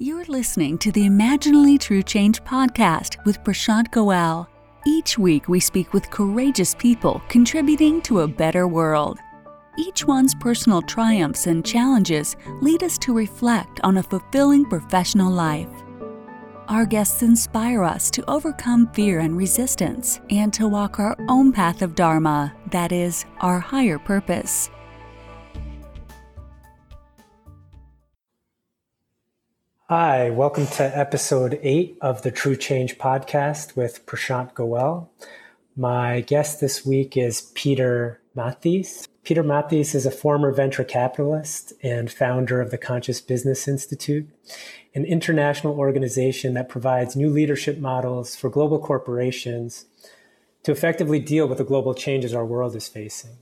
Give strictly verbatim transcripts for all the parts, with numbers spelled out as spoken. You're listening to the Imaginally True Change podcast with Prashant Goel. Each week, we speak with courageous people contributing to a better world. Each one's personal triumphs and challenges lead us to reflect on a fulfilling professional life. Our guests inspire us to overcome fear and resistance and to walk our own path of Dharma, that is, our higher purpose. Hi, welcome to episode eight of the True Change podcast with Prashant Goel. My guest this week is Peter Mathis. Peter Mathis is a former venture capitalist and founder of the Conscious Business Institute, an international organization that provides new leadership models for global corporations to effectively deal with the global changes our world is facing.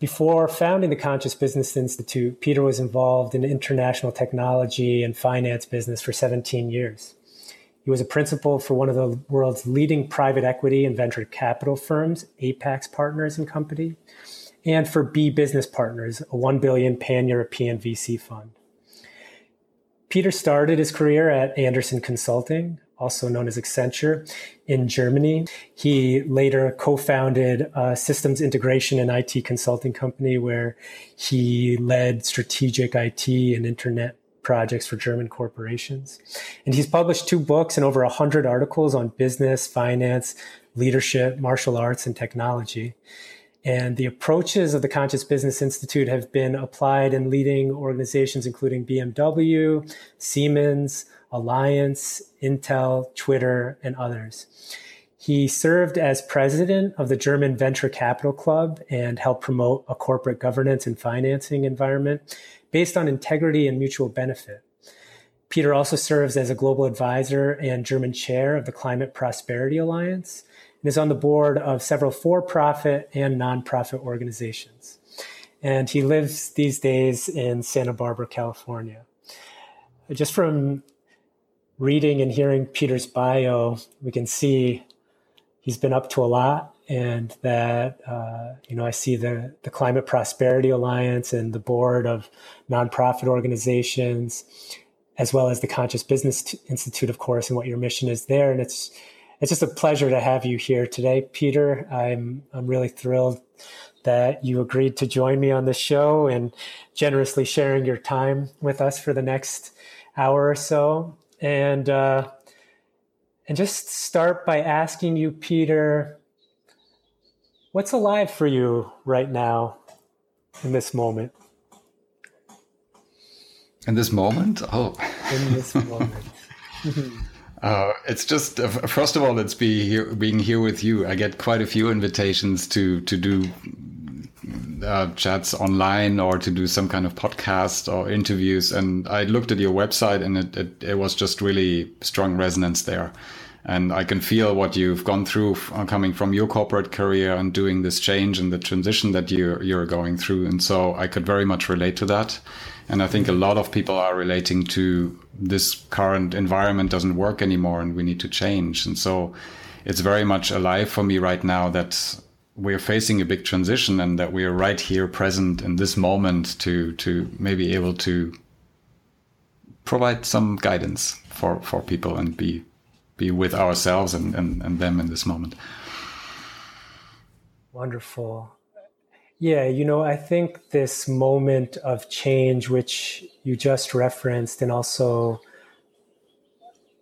Before founding the Conscious Business Institute, Peter was involved in international technology and finance business for seventeen years. He was a principal for one of the world's leading private equity and venture capital firms, Apex Partners and Company, and for B Business Partners, a one billion dollars pan-European V C fund. Peter started his career at Andersen Consulting, also known as Accenture, in Germany. He later co-founded a systems integration and I T consulting company where he led strategic I T and internet projects for German corporations. And he's published two books and over one hundred articles on business, finance, leadership, martial arts, and technology. And the approaches of the Conscious Business Institute have been applied in leading organizations, including B M W, Siemens, Alliance, Intel, Twitter, and others. He served as president of the German Venture Capital Club and helped promote a corporate governance and financing environment based on integrity and mutual benefit. Peter also serves as a global advisor and German chair of the Climate Prosperity Alliance, and is on the board of several for-profit and nonprofit organizations. And he lives these days in Santa Barbara, California. Just from reading and hearing Peter's bio, we can see he's been up to a lot, and that, uh, you know, I see the, the Climate Prosperity Alliance and the board of nonprofit organizations, as well as the Conscious Business Institute, of course, and what your mission is there. And it's It's just a pleasure to have you here today, Peter. I'm I'm really thrilled that you agreed to join me on the show and generously sharing your time with us for the next hour or so. And uh, and just start by asking you, Peter, what's alive for you right now in this moment? In this moment? Oh. In this moment. Uh, it's just, uh, first of all, it's be here, being here with you. I get quite a few invitations to, to do uh, chats online or to do some kind of podcast or interviews. And I looked at your website, and it, it, it was just really strong resonance there. And I can feel what you've gone through coming from your corporate career and doing this change and the transition that you're, you're going through. And so I could very much relate to that. And I think a lot of people are relating to this current environment doesn't work anymore and we need to change. And so it's very much alive for me right now that we're facing a big transition and that we are right here present in this moment to to maybe able to provide some guidance for, for people and be be with ourselves and, and, and them in this moment. Wonderful. Yeah, you know, I think this moment of change, which you just referenced, and also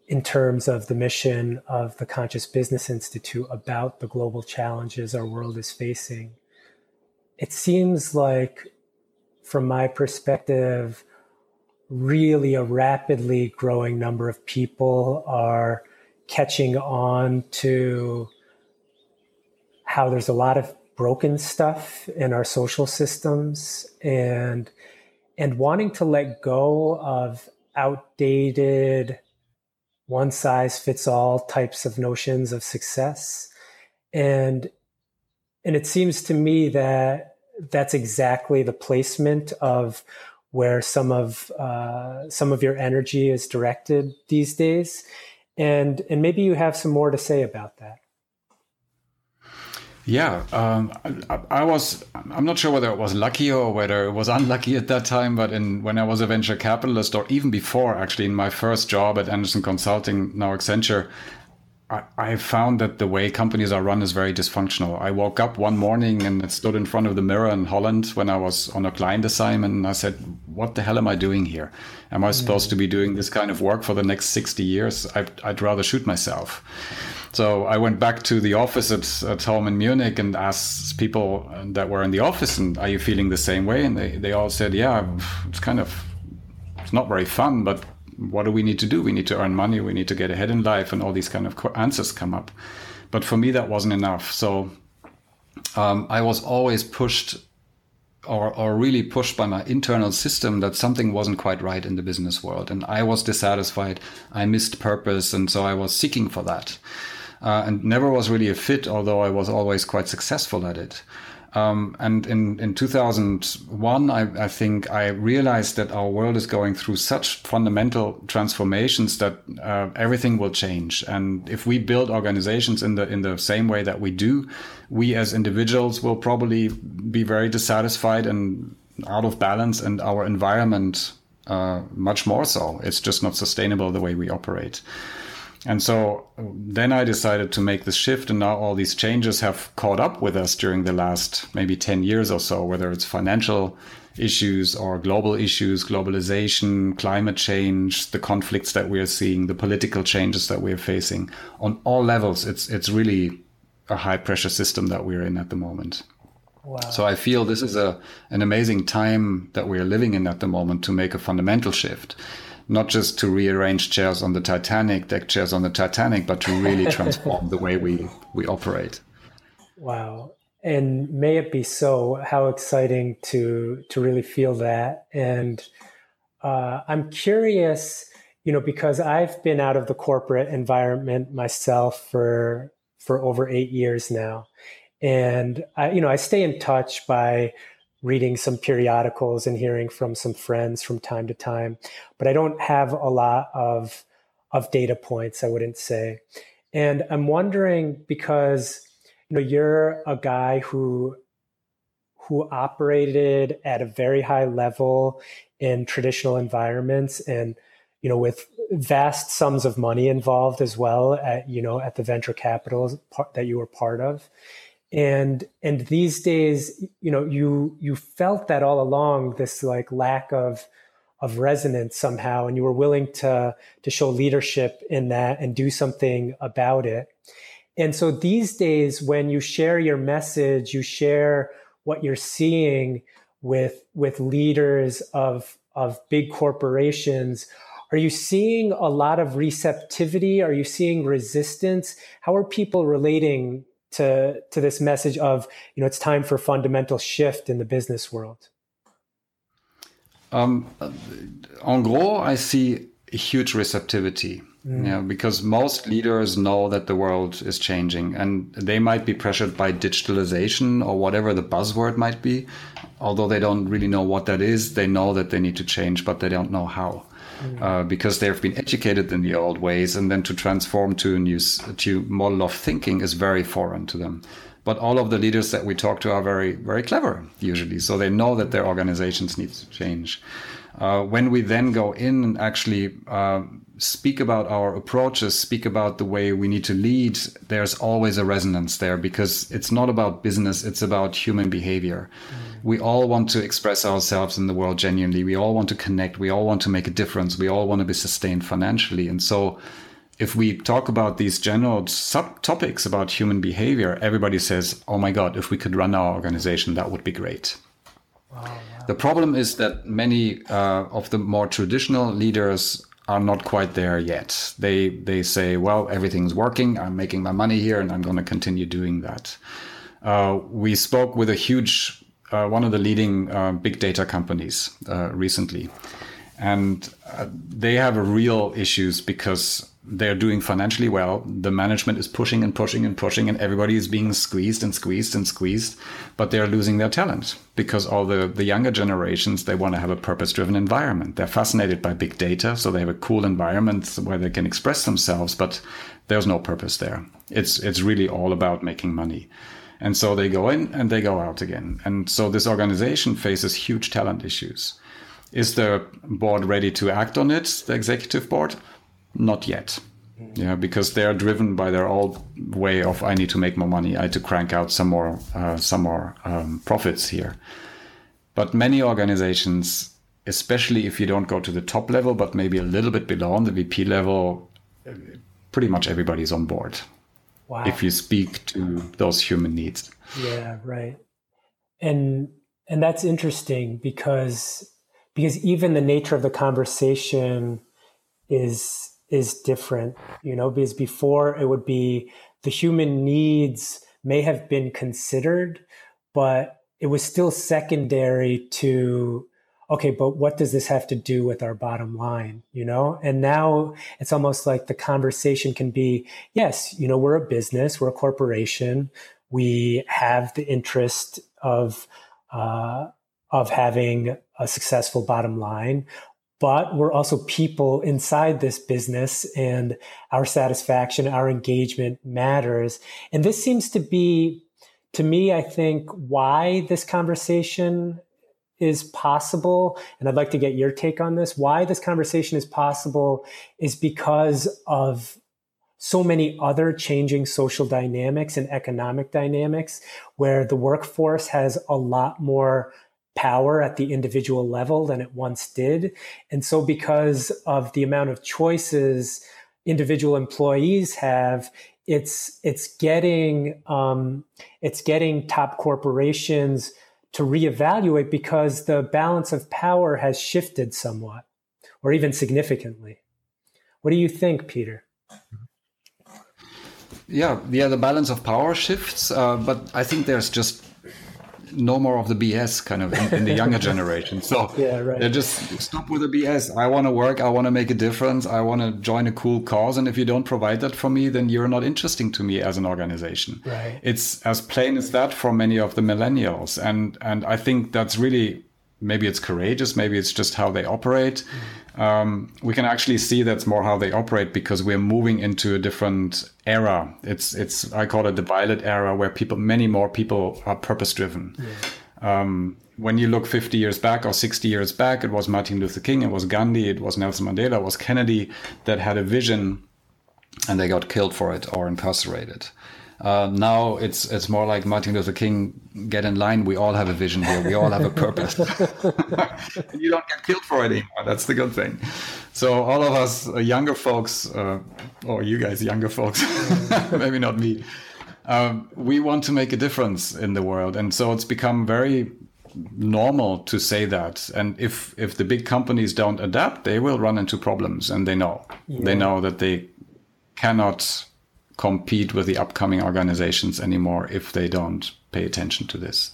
in terms of the mission of the Conscious Business Institute about the global challenges our world is facing, it seems like, from my perspective, really a rapidly growing number of people are catching on to how there's a lot of broken stuff in our social systems and and wanting to let go of outdated one-size-fits-all types of notions of success. And and it seems to me that that's exactly the placement of where some of uh, some of your energy is directed these days. And and maybe you have some more to say about that. Yeah, um, I, I was, I'm not sure whether it was lucky or whether it was unlucky at that time, but in when I was a venture capitalist, or even before, actually, in my first job at Andersen Consulting, now Accenture, I, I found that the way companies are run is very dysfunctional. I woke up one morning and stood in front of the mirror in Holland when I was on a client assignment, and I said, what the hell am I doing here? Am I supposed to be doing this kind of work for the next sixty years? I'd, I'd rather shoot myself. So I went back to the office at, at home in Munich and asked people that were in the office, and are you feeling the same way? And they, they all said, yeah, it's kind of, it's not very fun, but what do we need to do? We need to earn money. We need to get ahead in life. And all these kind of answers come up. But for me, that wasn't enough. So um, I was always pushed or, or really pushed by my internal system that something wasn't quite right in the business world. And I was dissatisfied. I missed purpose. And so I was seeking for that. Uh, and never was really a fit, although I was always quite successful at it. Um, and in, in two thousand one, I, I think I realized that our world is going through such fundamental transformations that uh, everything will change. And if we build organizations in the in the same way that we do, we as individuals will probably be very dissatisfied and out of balance, and our environment uh, much more so. It's just not sustainable the way we operate. And so then I decided to make this shift, and now all these changes have caught up with us during the last maybe ten years or so, whether it's financial issues or global issues, globalization, climate change, the conflicts that we are seeing, the political changes that we are facing. On all levels, it's it's really a high-pressure system that we're in at the moment. Wow. So I feel this is a an amazing time that we are living in at the moment to make a fundamental shift. Not just to rearrange chairs on the Titanic, deck chairs on the Titanic, but to really transform the way we, we operate. Wow. And may it be so. How exciting to to really feel that. And uh, I'm curious, you know, because I've been out of the corporate environment myself for for over eight years now. And, I, you know, I stay in touch by reading some periodicals and hearing from some friends from time to time, but I don't have a lot of, of data points, I wouldn't say. And I'm wondering, because, you know, you're a guy who, who operated at a very high level in traditional environments and, you know, with vast sums of money involved as well at, you know, at the venture capital that you were part of. And and these days, you know, you you felt that all along, this like lack of of resonance somehow, and you were willing to to show leadership in that and do something about it. And so these days, when you share your message, you share what you're seeing with with leaders of of big corporations. Are you seeing a lot of receptivity? Are you seeing resistance? How are people relating to to this message of, you know, it's time for a fundamental shift in the business world? Um, en gros, I see huge receptivity, mm. you know, because most leaders know that the world is changing, and they might be pressured by digitalization or whatever the buzzword might be. Although they don't really know what that is, they know that they need to change, but they don't know how. Uh, because they've been educated in the old ways, and then to transform to a new to model of thinking is very foreign to them. But all of the leaders that we talk to are very, very clever usually. So they know that their organizations need to change. Uh, when we then go in and actually uh, speak about our approaches, speak about the way we need to lead, there's always a resonance there, because it's not about business, it's about human behavior. Mm. We all want to express ourselves in the world genuinely. We all want to connect. We all want to make a difference. We all want to be sustained financially. And so if we talk about these general subtopics about human behavior, everybody says, oh my God, if we could run our organization, that would be great. Wow. The problem is that many uh, of the more traditional leaders are not quite there yet. They they say, well, everything's working. I'm making my money here, and I'm going to continue doing that. Uh, we spoke with a huge, uh, one of the leading uh, big data companies uh, recently, and uh, they have real issues because they're doing financially well. The management is pushing and pushing and pushing, and everybody is being squeezed and squeezed and squeezed, but they're losing their talent because all the, the younger generations, they want to have a purpose-driven environment. They're fascinated by big data, so they have a cool environment where they can express themselves, but there's no purpose there. It's, it's really all about making money. And so they go in and they go out again. And so this organization faces huge talent issues. Is the board ready to act on it, the executive board? Not yet. Yeah, because they are driven by their old way of, I need to make more money. I need to crank out some more, uh, some more um, profits here. But many organizations, especially if you don't go to the top level, but maybe a little bit below on the V P level, pretty much everybody's on board. Wow. If you speak to those human needs. Yeah, right. And and that's interesting because because even the nature of the conversation is is different, you know, because before it would be the human needs may have been considered, but it was still secondary to, okay, but what does this have to do with our bottom line, you know? And now it's almost like the conversation can be, yes, you know, we're a business, we're a corporation, we have the interest of uh, of having a successful bottom line, but we're also people inside this business and our satisfaction, our engagement matters. And this seems to be, to me, I think, why this conversation is possible. And I'd like to get your take on this. Why this conversation is possible is because of so many other changing social dynamics and economic dynamics where the workforce has a lot more power at the individual level than it once did. And so because of the amount of choices individual employees have, it's it's getting um, it's getting top corporations to reevaluate because the balance of power has shifted somewhat or even significantly. What do you think, Peter? Yeah, yeah, the balance of power shifts, uh, but I think there's just no more of the B S kind of in, in the younger generation. So yeah, right. They just stop with the B S. I want to work. I want to make a difference. I want to join a cool cause. And if you don't provide that for me, then you're not interesting to me as an organization. Right. It's as plain as that for many of the millennials. And, and I think that's really, maybe it's courageous. Maybe it's just how they operate. Mm. Um, we can actually see that's more how they operate because we're moving into a different era. It's, it's, I call it the violet era where people, many more people are purpose driven. Yeah. Um, when you look fifty years back or sixty years back, it was Martin Luther King, it was Gandhi, it was Nelson Mandela, it was Kennedy that had a vision and they got killed for it or incarcerated. Uh, now it's it's more like Martin Luther King, get in line. We all have a vision here. We all have a purpose. And you don't get killed for it anymore. That's the good thing. So all of us uh, younger folks, uh, or you guys younger folks, maybe not me, um, we want to make a difference in the world. And so it's become very normal to say that. And if, if the big companies don't adapt, they will run into problems. And they know. Yeah. They know that they cannot compete with the upcoming organizations anymore if they don't pay attention to this.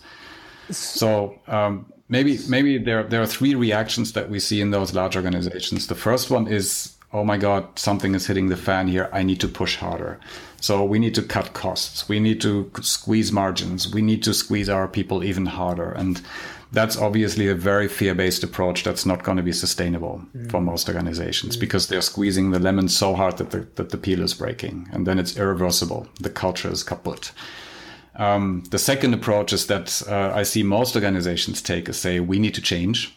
So um, maybe maybe there there are three reactions that we see in those large organizations. The first one is, oh my God, something is hitting the fan here. I need to push harder. So we need to cut costs. We need to squeeze margins. We need to squeeze our people even harder. And that's obviously a very fear-based approach that's not going to be sustainable mm. for most organizations mm. because they're squeezing the lemon so hard that the, that the peel is breaking and then it's irreversible. The culture is kaput. Um, the second approach is that uh, I see most organizations take is say, we need to change.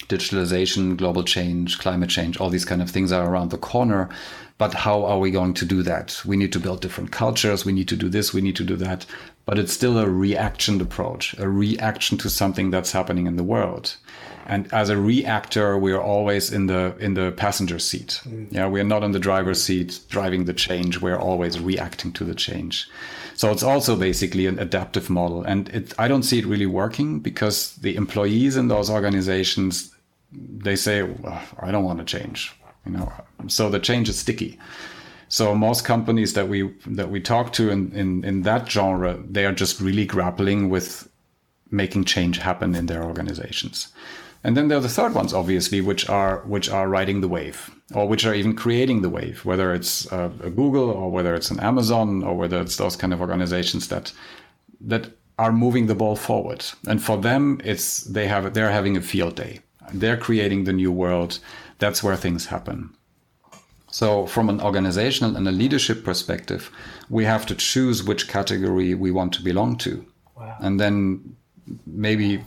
Digitalization, global change, climate change, all these kind of things are around the corner. But how are we going to do that? We need to build different cultures. We need to do this. We need to do that. But it's still a reaction approach, a reaction to something that's happening in the world. And as a reactor, we are always in the in the passenger seat. Mm. Yeah, we are not in the driver's seat driving the change. We're always reacting to the change. So it's also basically an adaptive model. And it, I don't see it really working because the employees in those organizations, they say, well, I don't want to change. You know, so the change is sticky. So most companies that we that we talk to in, in, in that genre, they are just really grappling with making change happen in their organizations. And then there are the third ones, obviously, which are which are riding the wave or which are even creating the wave, whether it's uh, a Google or whether it's an Amazon or whether it's those kind of organizations that that are moving the ball forward. And for them, it's they have they're having a field day. They're creating the new world. That's where things happen. So from an organizational and a leadership perspective, we have to choose which category we want to belong to. Wow. And then maybe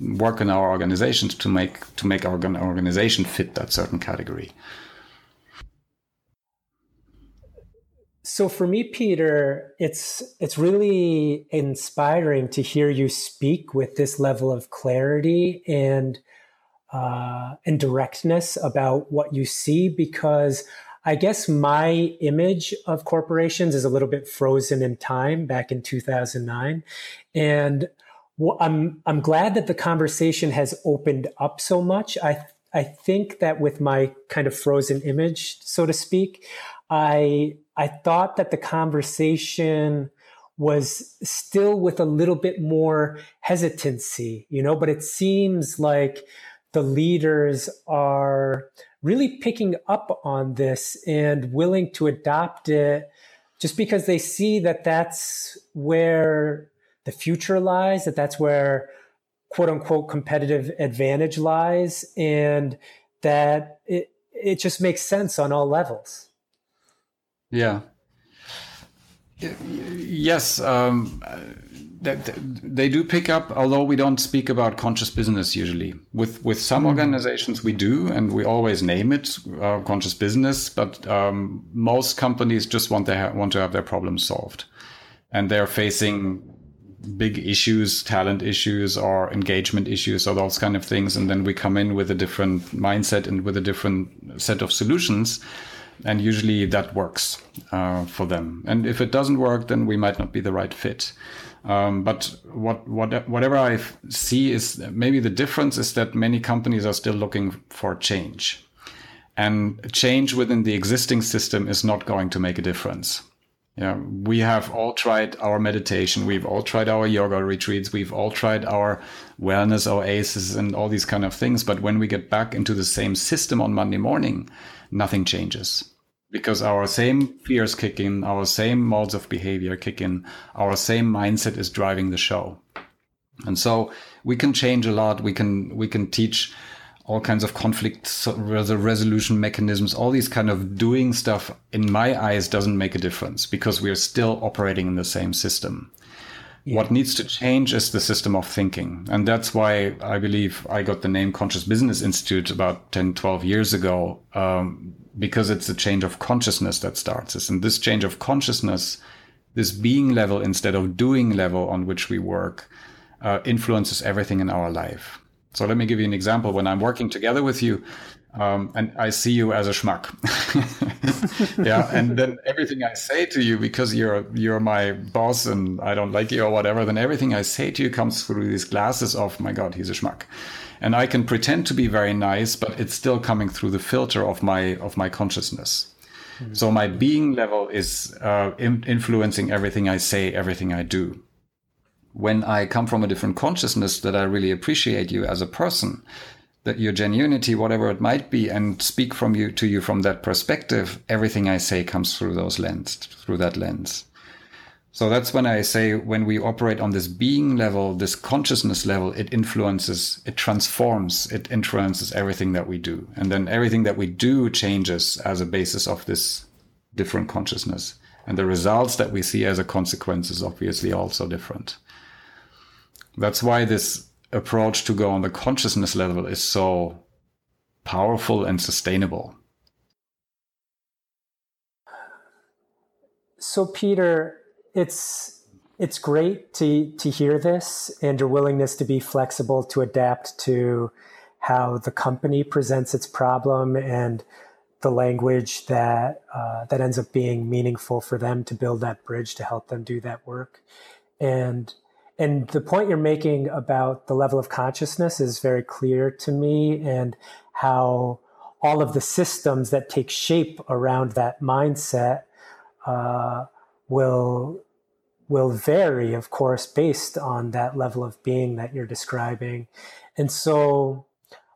work in our organizations to make to make our organization fit that certain category. So for me, Peter, it's it's really inspiring to hear you speak with this level of clarity and uh, and directness about what you see, because I guess my image of corporations is a little bit frozen in time back in two thousand nine. And well, I'm I'm glad that the conversation has opened up so much. I I think that with my kind of frozen image, so to speak, I I thought that the conversation was still with a little bit more hesitancy, you know, but it seems like the leaders are really picking up on this and willing to adopt it just because they see that that's where the future lies, that that's where quote unquote competitive advantage lies, and that it, it just makes sense on all levels. Yeah. Yes, um, that they do pick up, although we don't speak about conscious business usually. With with some organizations we do, and we always name it uh, conscious business. But um, most companies just want their want to have their problems solved, and they're facing big issues, talent issues, or engagement issues, or those kind of things. And then we come in with a different mindset and with a different set of solutions. And usually that works uh, for them. And if it doesn't work, then we might not be the right fit. Um, but what, what, whatever I see is maybe the difference is that many companies are still looking for change. And change within the existing system is not going to make a difference. Yeah, we have all tried our meditation. We've all tried our yoga retreats. We've all tried our wellness oases and all these kind of things. But when we get back into the same system on Monday morning, nothing changes, because our same fears kick in, our same modes of behavior kick in, our same mindset is driving the show. And so we can change a lot. We can we can teach all kinds of conflict resolution mechanisms, all these kind of doing stuff, in my eyes, doesn't make a difference because we are still operating in the same system. Yeah. What needs to change is the system of thinking. And that's why I believe I got the name Conscious Business Institute about ten, twelve years ago, um, because it's a change of consciousness that starts us. And this change of consciousness, this being level instead of doing level on which we work, uh, influences everything in our life. So let me give you an example. When I'm working together with you, um, and I see you as a schmuck, yeah, and then everything I say to you, because you're you're my boss and I don't like you or whatever, then everything I say to you comes through these glasses of, my God, he's a schmuck, and I can pretend to be very nice, but it's still coming through the filter of my of my consciousness. Mm-hmm. So my being level is uh, in- influencing everything I say, everything I do. When I come from a different consciousness, that I really appreciate you as a person, that your genuinity, whatever it might be, and speak from you to you from that perspective, everything I say comes through those lens, through that lens. So that's when I say, when we operate on this being level, this consciousness level, it influences, it transforms, it influences everything that we do. And then everything that we do changes as a basis of this different consciousness. And the results that we see as a consequence is obviously also different. That's why this approach to go on the consciousness level is so powerful and sustainable. So, Peter, it's it's great to to hear this and your willingness to be flexible, to adapt to how the company presents its problem and the language that uh, that ends up being meaningful for them to build that bridge to help them do that work. And And the point you're making about the level of consciousness is very clear to me, and how all of the systems that take shape around that mindset uh, will will vary, of course, based on that level of being that you're describing. And so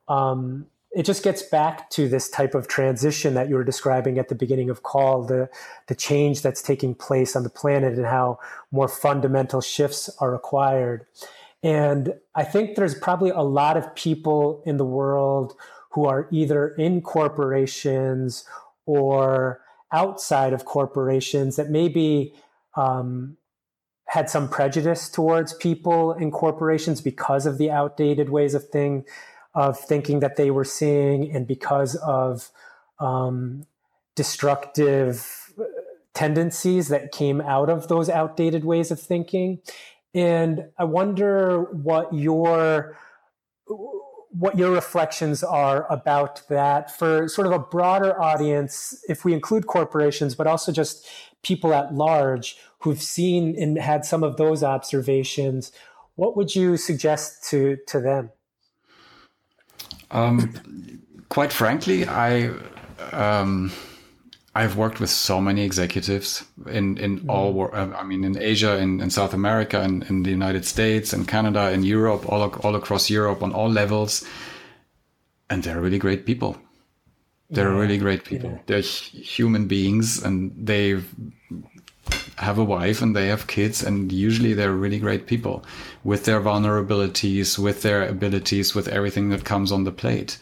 um, it just gets back to this type of transition that you were describing at the beginning of call, the, the change that's taking place on the planet and how more fundamental shifts are required. And I think there's probably a lot of people in the world who are either in corporations or outside of corporations that maybe um, had some prejudice towards people in corporations because of the outdated ways of thing, of thinking that they were seeing, and because of um, destructive tendencies that came out of those outdated ways of thinking. And I wonder what your what your reflections are about that for sort of a broader audience, if we include corporations, but also just people at large who've seen and had some of those observations. What would you suggest to, to them? Um, quite frankly, I, um, I've worked with so many executives in, in mm-hmm. all, I mean, in Asia, in, in South America, in, in the United States, in Canada, in Europe, all, all across Europe on all levels. And they're really great people. They're yeah. really great people. Yeah. They're human beings, and they have a wife and they have kids, and usually they're really great people with their vulnerabilities, with their abilities, with everything that comes on the plate.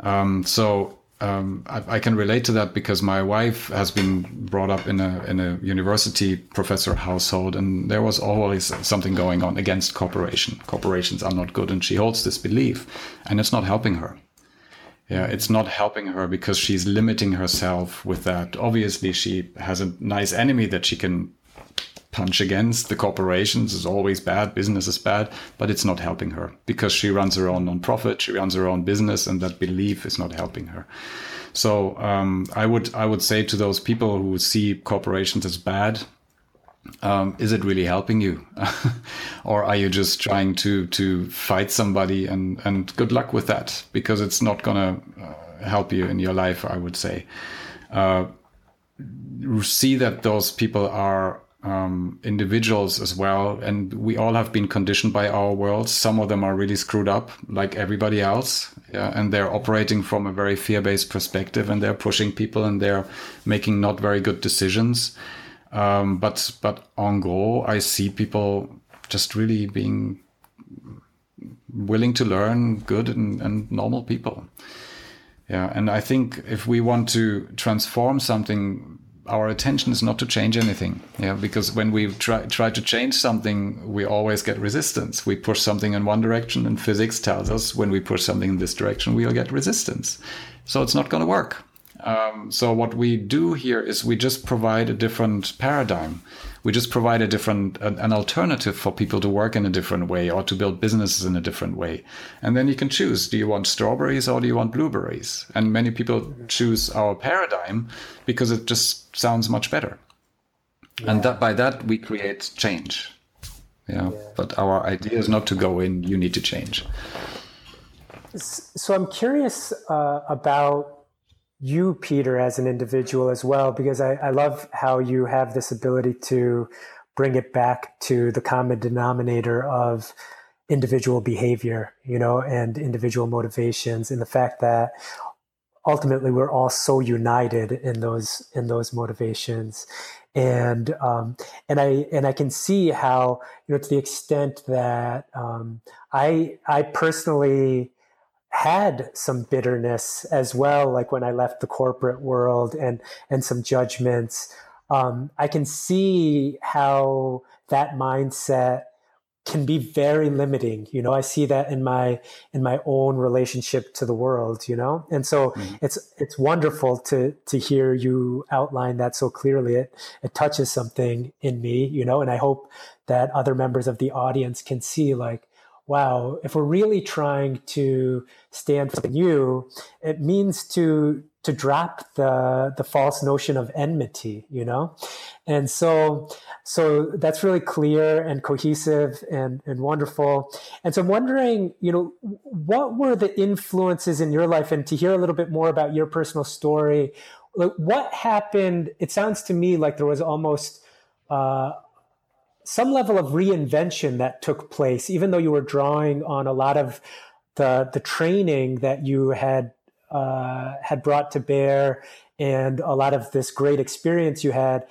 Um, so, Um, I, I can relate to that because my wife has been brought up in a in a university professor household, and there was always something going on against corporation. Corporations are not good, and she holds this belief, and it's not helping her. Yeah, it's not helping her because she's limiting herself with that. Obviously, she has a nice enemy that she can punch against. The corporations is always bad, business is bad, but it's not helping her because she runs her own nonprofit, she runs her own business, and that belief is not helping her. So um, I would I would say to those people who see corporations as bad, um, is it really helping you, or are you just trying to to fight somebody? And and good luck with that, because it's not gonna uh, help you in your life. I would say, uh, see that those people are. Um, individuals as well. And we all have been conditioned by our worlds. Some of them are really screwed up like everybody else. Yeah? And they're operating from a very fear-based perspective, and they're pushing people, and they're making not very good decisions. Um, but, but en gros, I see people just really being willing to learn, good and, and normal people. Yeah. And I think if we want to transform something, our attention is not to change anything, yeah. Because when we try try to change something, we always get resistance. We push something in one direction, and physics tells us when we push something in this direction, we'll get resistance. So it's not going to work. Um, so what we do here is we just provide a different paradigm. We just provide a different an, an alternative for people to work in a different way, or to build businesses in a different way. And then you can choose: do you want strawberries or do you want blueberries? And many people choose our paradigm because it just sounds much better. Yeah. And that by that we create change. Yeah. yeah. But our idea is not to go in. You need to change. So I'm curious uh, about. you, Peter, as an individual as well, because I, I love how you have this ability to bring it back to the common denominator of individual behavior, you know, and individual motivations, and the fact that ultimately we're all so united in those in those motivations. And um, and I and I can see how, you know, to the extent that um, I I personally had some bitterness as well, like when I left the corporate world, and and some judgments. Um, I can see how that mindset can be very limiting. You know, I see that in my in my own relationship to the world. You know, and so mm-hmm. it's it's wonderful to to hear you outline that so clearly. It it touches something in me. You know, and I hope that other members of the audience can see, like, wow, if we're really trying to stand for you, it means to to drop the the false notion of enmity, you know? And so so that's really clear and cohesive and, and wonderful. And so I'm wondering, you know, what were the influences in your life? And to hear a little bit more about your personal story, what happened? It sounds to me like there was almost uh some level of reinvention that took place, even though you were drawing on a lot of the the training that you had uh, had brought to bear, and a lot of this great experience you had.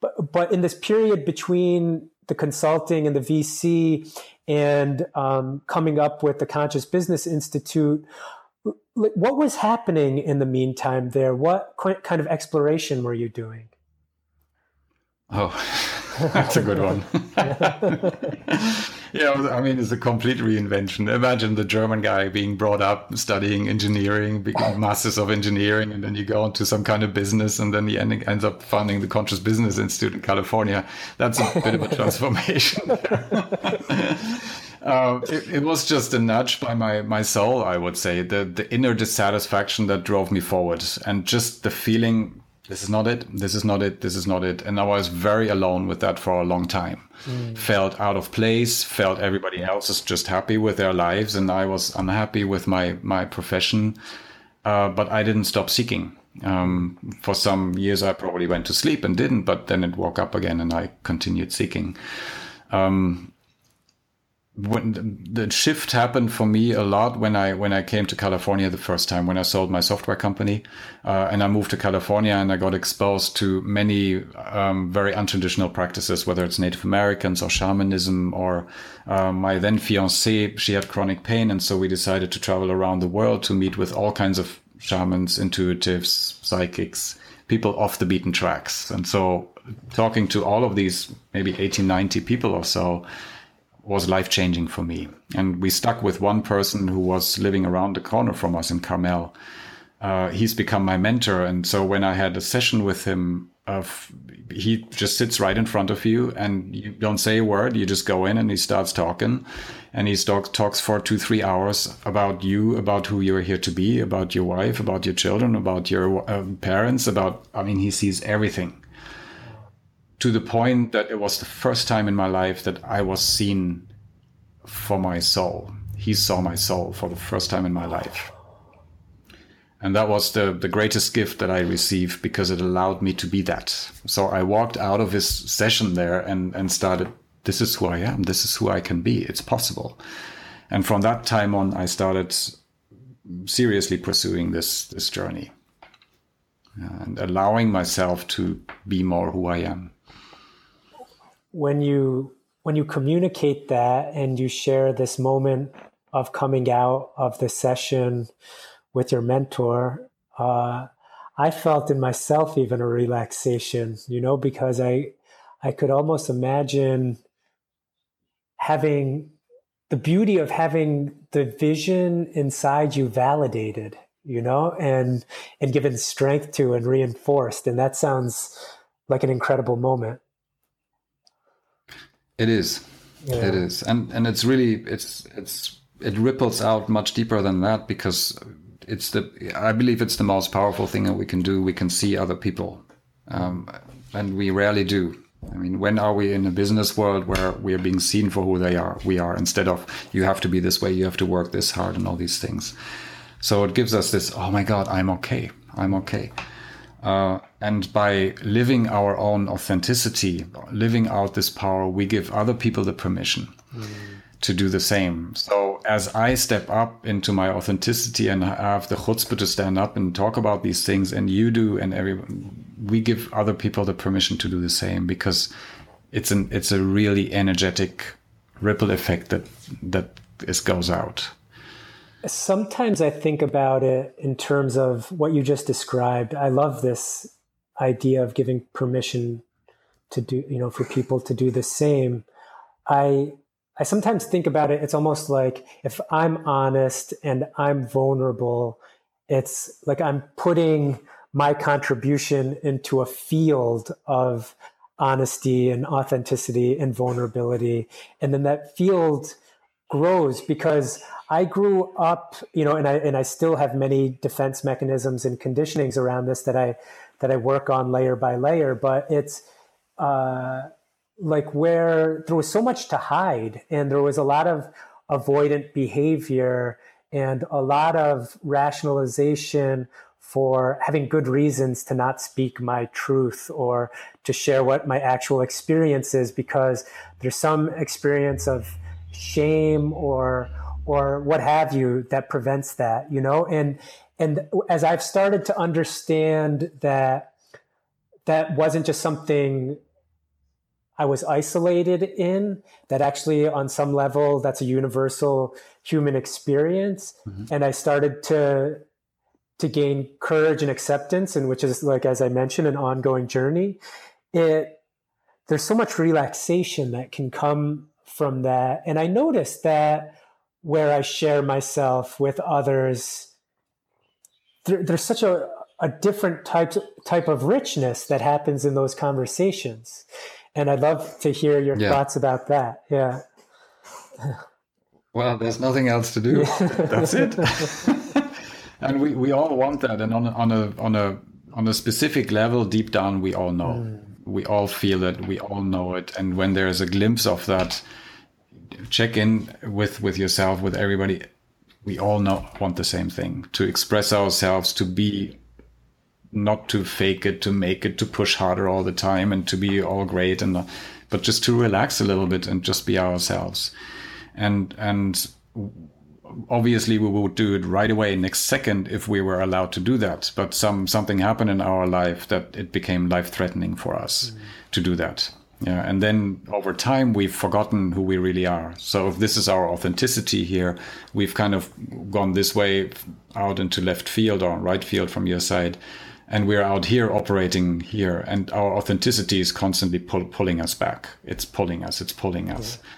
But, but in this period between the consulting and the V C, and um, coming up with the Conscious Business Institute, what was happening in the meantime there? What kind of exploration were you doing? Oh, that's a good one. Yeah, I mean, it's a complete reinvention. Imagine the German guy being brought up, studying engineering, becoming masters of engineering, and then you go into some kind of business, and then he ends up founding the Conscious Business Institute in California. That's a bit of a transformation. Uh, it, it was just a nudge by my, my soul, I would say, the, the inner dissatisfaction that drove me forward, and just the feeling, this is not it, this is not it, this is not it. And I was very alone with that for a long time. Mm. Felt out of place, felt everybody else is just happy with their lives, and I was unhappy with my, my profession, uh, but I didn't stop seeking. Um, for some years, I probably went to sleep and didn't, but then it woke up again and I continued seeking. Um, When the shift happened for me a lot when I when I came to California the first time, when I sold my software company uh, and I moved to California, and I got exposed to many um, very untraditional practices, whether it's Native Americans or shamanism, or uh, my then fiancée, she had chronic pain. And so we decided to travel around the world to meet with all kinds of shamans, intuitives, psychics, people off the beaten tracks. And so talking to all of these, maybe eighty, ninety people or so, was life-changing for me. And we stuck with one person who was living around the corner from us in Carmel. Uh, he's become my mentor. And so when I had a session with him, of, he just sits right in front of you and you don't say a word. You just go in and he starts talking. And he talk, talks for two, three hours about you, about who you're here to be, about your wife, about your children, about your uh, parents, about, I mean, he sees everything. To the point that it was the first time in my life that I was seen for my soul. He saw my soul for the first time in my life. And that was the, the greatest gift that I received, because it allowed me to be that. So I walked out of his session there and, and started, this is who I am. This is who I can be. It's possible. And from that time on, I started seriously pursuing this, this journey and allowing myself to be more who I am. When you when you communicate that and you share this moment of coming out of the session with your mentor, uh, I felt in myself even a relaxation, you know, because I I could almost imagine having the beauty of having the vision inside you validated, you know, and and given strength to and reinforced. And that sounds like an incredible moment. It is, yeah. It is, and and it's really it's it's it ripples out much deeper than that, because it's the I believe it's the most powerful thing that we can do. We can see other people, um, and we rarely do. I mean, when are we in a business world where we are being seen for who they are? We are, instead of you have to be this way, you have to work this hard, and all these things. So it gives us this, oh my God, I'm okay, I'm okay. Uh, and by living our own authenticity, living out this power, we give other people the permission mm. to do the same. So as I step up into my authenticity and have the chutzpah to stand up and talk about these things, and you do, and everyone, we give other people the permission to do the same, because it's an it's a really energetic ripple effect that that is, goes out. Sometimes I think about it in terms of what you just described. I love this idea of giving permission to do, you know, for people to do the same. I I sometimes think about it, it's almost like if I'm honest and I'm vulnerable, it's like I'm putting my contribution into a field of honesty and authenticity and vulnerability. And then that field grows, because I grew up, you know, and I and I still have many defense mechanisms and conditionings around this that I that I work on layer by layer. But it's uh, like where there was so much to hide, and there was a lot of avoidant behavior and a lot of rationalization for having good reasons to not speak my truth or to share what my actual experience is, because there's some experience of shame or or what have you that prevents that, you know. And and as I've started to understand that that wasn't just something I was isolated in, that actually on some level, that's a universal human experience. Mm-hmm. And I started to, to gain courage and acceptance, and which is, like, as I mentioned, an ongoing journey. It, there's so much relaxation that can come from that. And I noticed that where I share myself with others, there, there's such a, a different type, type of richness that happens in those conversations. And I'd love to hear your yeah. thoughts about that. Yeah. Well, there's nothing else to do. That's it. And we, we all want that. And on, on a on a on a specific level, deep down, we all know. Mm. We all feel it. We all know it. And when there is a glimpse of that, check in with, with yourself, with everybody. We all know, want the same thing: to express ourselves, to be, not to fake it, to make it, to push harder all the time, and to be all great, and but just to relax a little bit and just be ourselves. And and obviously we would do it right away next second if we were allowed to do that. But some something happened in our life that it became life-threatening for us mm. to do that. Yeah, and then over time, we've forgotten who we really are. So if this is our authenticity here, we've kind of gone this way out into left field or right field from your side. And we're out here operating here, and our authenticity is constantly pull, pulling us back. It's pulling us, it's pulling us. Yeah.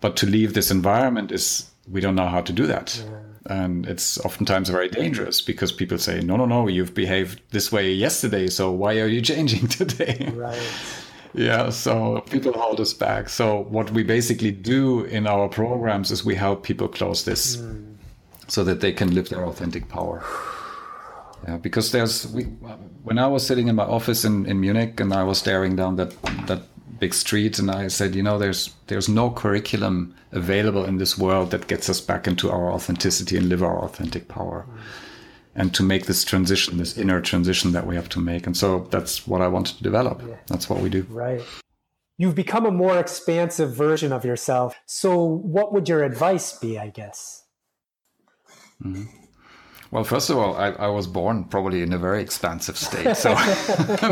But to leave this environment is, we don't know how to do that. Yeah. And it's oftentimes very dangerous because people say, no, no, no, you've behaved this way yesterday, so why are you changing today? Right. Yeah, so people hold us back. So what we basically do in our programs is we help people close this mm. so that they can live their authentic power. Yeah, because there's we, when I was sitting in my office in, in Munich, and I was staring down that that big street, and I said, you know, there's there's no curriculum available in this world that gets us back into our authenticity and live our authentic power, mm. and to make this transition, this inner transition that we have to make. And so that's what I wanted to develop. Yeah. That's what we do. Right. You've become a more expansive version of yourself. So what would your advice be, I guess? Mm-hmm. Well, first of all, I, I was born probably in a very expansive state, so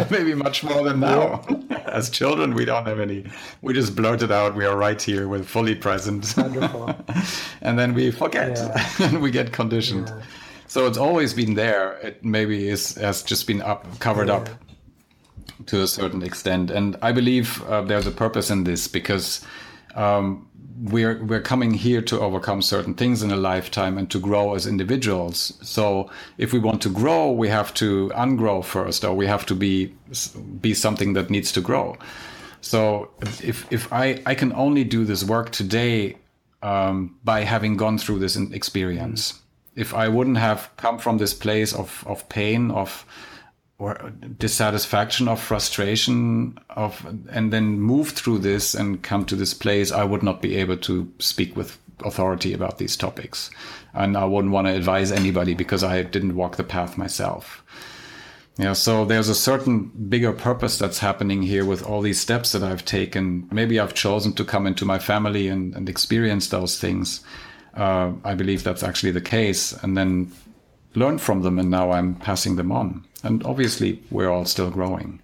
maybe much more than now. As children, we don't have any. We just blurt it out. We are right here. We're fully present. Wonderful. And then we forget yeah. and we get conditioned. Yeah. So it's always been there. It maybe is, has just been up, covered yeah. up to a certain extent. And I believe uh, there's a purpose in this because um, we're we're coming here to overcome certain things in a lifetime and to grow as individuals. So if we want to grow, we have to ungrow first, or we have to be be something that needs to grow. So if if I, I can only do this work today um, by having gone through this experience. Mm-hmm. If I wouldn't have come from this place of of pain, of or dissatisfaction, of frustration, of and then move through this and come to this place, I would not be able to speak with authority about these topics, and I wouldn't want to advise anybody because I didn't walk the path myself. Yeah, so there's a certain bigger purpose that's happening here with all these steps that I've taken. Maybe I've chosen to come into my family and, and experience those things. Uh, I believe that's actually the case, and then learn from them, and now I'm passing them on. And obviously, we're all still growing.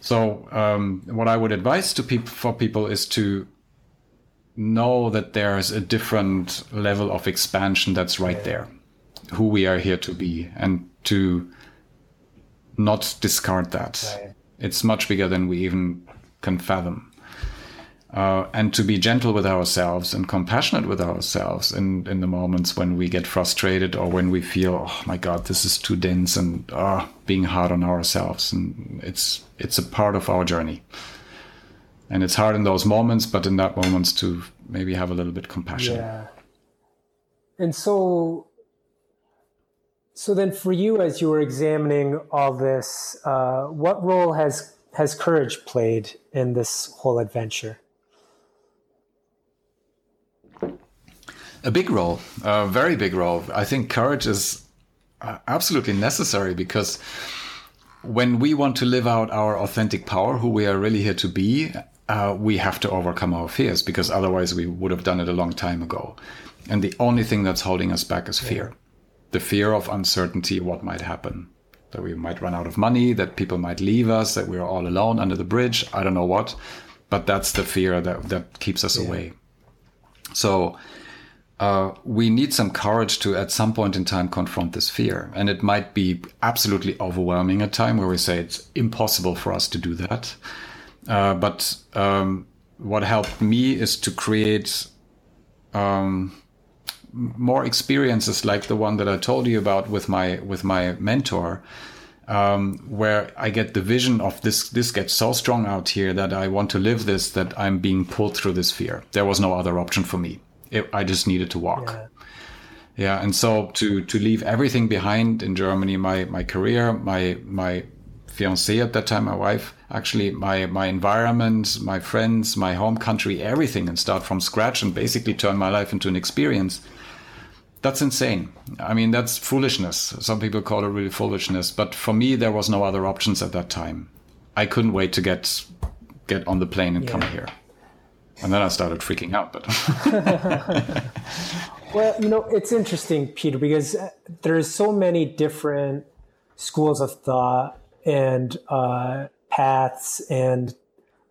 So um, what I would advise to people for people is to know that there is a different level of expansion that's right there, who we are here to be, and to not discard that. Right. It's much bigger than we even can fathom. Uh, and to be gentle with ourselves and compassionate with ourselves in, in the moments when we get frustrated or when we feel, oh my God, this is too dense, and oh, being hard on ourselves. And it's it's a part of our journey. And it's hard in those moments, but in that moments to maybe have a little bit of compassion. Yeah. And so, so then for you, as you were examining all this, uh, what role has, has courage played in this whole adventure? A big role, a very big role. I think courage is absolutely necessary because when we want to live out our authentic power, who we are really here to be, uh, we have to overcome our fears, because otherwise we would have done it a long time ago. And the only thing that's holding us back is fear. The fear of uncertainty, what might happen, that we might run out of money, that people might leave us, that we're all alone under the bridge, I don't know what. But that's the fear that, that keeps us yeah. away. So uh, we need some courage to, at some point in time, confront this fear. And it might be absolutely overwhelming at time where we say it's impossible for us to do that. Uh, but um, what helped me is to create um, more experiences like the one that I told you about with my with my mentor, Um, where I get the vision of this, this gets so strong out here that I want to live this, that I'm being pulled through this fear. There was no other option for me. It, I just needed to walk. Yeah. yeah. And so to, to leave everything behind in Germany, my, my career, my, my fiancée at that time, my wife, actually my, my environment, my friends, my home country, everything, and start from scratch and basically turn my life into an experience. That's insane. I mean, that's foolishness. Some people call it really foolishness. But for me, there was no other options at that time. I couldn't wait to get get on the plane and yeah. come here. And then I started freaking out. But well, you know, it's interesting, Peter, because there's so many different schools of thought and uh, paths and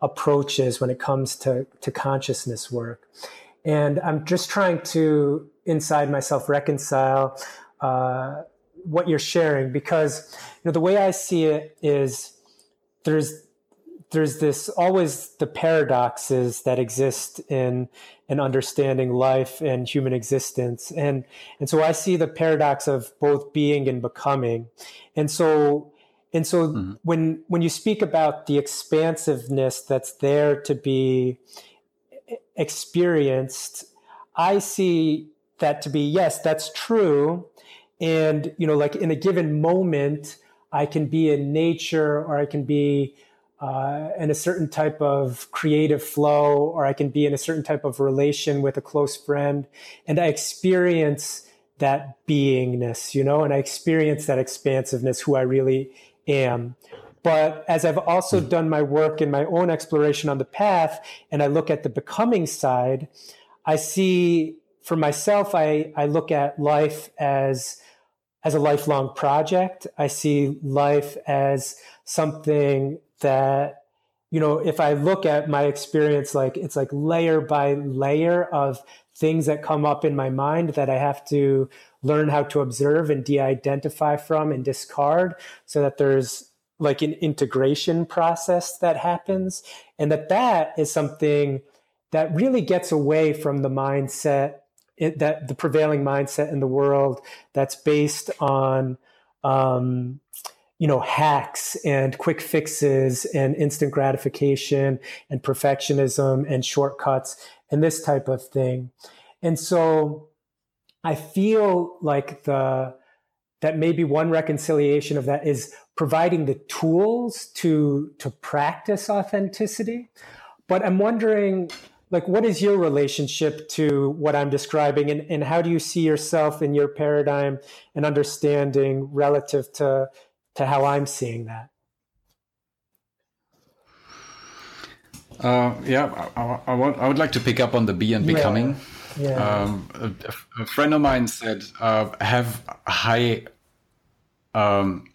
approaches when it comes to, to consciousness work. And I'm just trying to inside myself reconcile uh, what you're sharing, because you know the way I see it is there's there's this always the paradoxes that exist in in understanding life and human existence, and and so I see the paradox of both being and becoming, and so and so mm-hmm. when when you speak about the expansiveness that's there to be experienced, I see that to be, yes, that's true. And, you know, like in a given moment, I can be in nature, or I can be uh, in a certain type of creative flow, or I can be in a certain type of relation with a close friend. And I experience that beingness, you know, and I experience that expansiveness, who I really am. But as I've also done my work in my own exploration on the path, and I look at the becoming side, I see... For myself, I, I look at life as, as a lifelong project. I see life as something that, you know, if I look at my experience, like it's like layer by layer of things that come up in my mind that I have to learn how to observe and de-identify from and discard, so that there's like an integration process that happens. And that that is something that really gets away from the mindset It, that the prevailing mindset in the world that's based on, um, you know, hacks and quick fixes and instant gratification and perfectionism and shortcuts and this type of thing. And so I feel like the, that maybe one reconciliation of that is providing the tools to, to practice authenticity. But I'm wondering, like, what is your relationship to what I'm describing, and, and how do you see yourself in your paradigm and understanding relative to, to how I'm seeing that? Uh, yeah, I, I, want, I would like to pick up on the be and becoming. Yeah. Yeah. Um, a, a friend of mine said, uh, have high, um,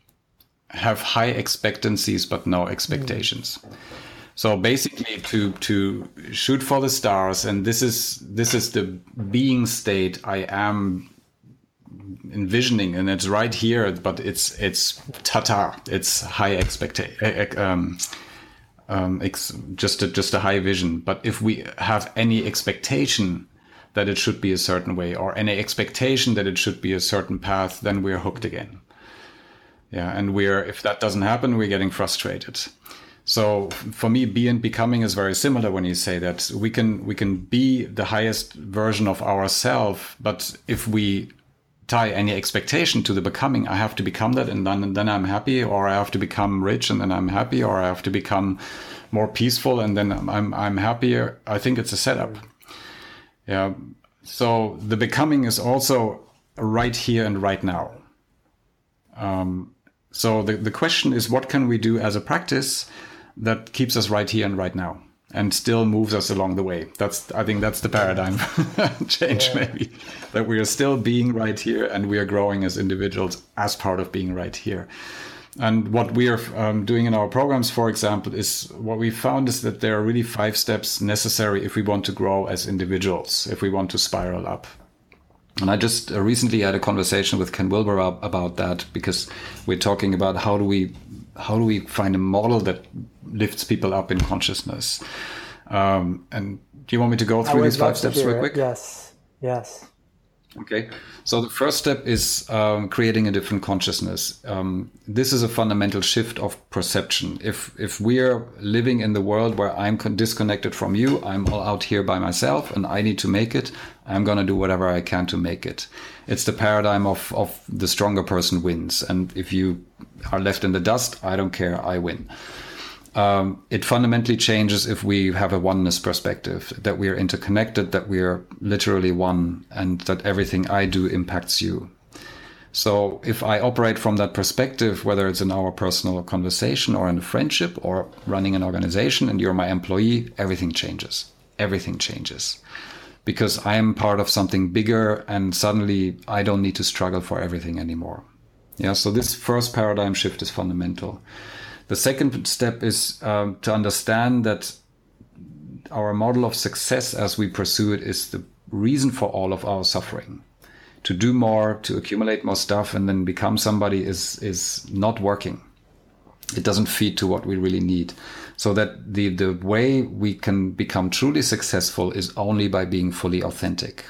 have high expectancies, but no expectations. Mm. So basically to, to shoot for the stars, and this is this is the being state I am envisioning, and it's right here, but it's it's tata, it's high expectation, um, um, ex- just a, just a high vision. But if we have any expectation that it should be a certain way, or any expectation that it should be a certain path, then we're hooked again. Yeah, and we're if that doesn't happen, we're getting frustrated. So for me, be and becoming is very similar when you say that. We can we can be the highest version of ourselves, but if we tie any expectation to the becoming, I have to become that, and then, and then I'm happy, or I have to become rich, and then I'm happy, or I have to become more peaceful, and then I'm I'm, I'm happier. I think it's a setup. Yeah. So the becoming is also right here and right now. Um, so the, the question is, what can we do as a practice that keeps us right here and right now and still moves us along the way? That's, I think that's the paradigm change, yeah. maybe, that we are still being right here and we are growing as individuals as part of being right here. And what we are um, doing in our programs, for example, is what we found is that there are really five steps necessary if we want to grow as individuals, if we want to spiral up. And I just recently had a conversation with Ken Wilber about that, because we're talking about how do we how do we find a model that lifts people up in consciousness. Um, and do you want me to go through these five steps real quick? Yes, yes. Okay, so the first step is um, creating a different consciousness. Um, this is a fundamental shift of perception. If if we're living in the world where I'm con- disconnected from you, I'm all out here by myself and I need to make it, I'm going to do whatever I can to make it. It's the paradigm of, of the stronger person wins. And if you are left in the dust, I don't care, I win. Um, it fundamentally changes if we have a oneness perspective, that we are interconnected, that we are literally one, and that everything I do impacts you. So if I operate from that perspective, whether it's in our personal conversation or in a friendship or running an organization and you're my employee, everything changes. Everything changes. Because I am part of something bigger and suddenly I don't need to struggle for everything anymore. Yeah. So this first paradigm shift is fundamental. The second step is um, to understand that our model of success as we pursue it is the reason for all of our suffering. To do more, to accumulate more stuff, and then become somebody is is not working. It doesn't feed to what we really need. So that the, the way we can become truly successful is only by being fully authentic.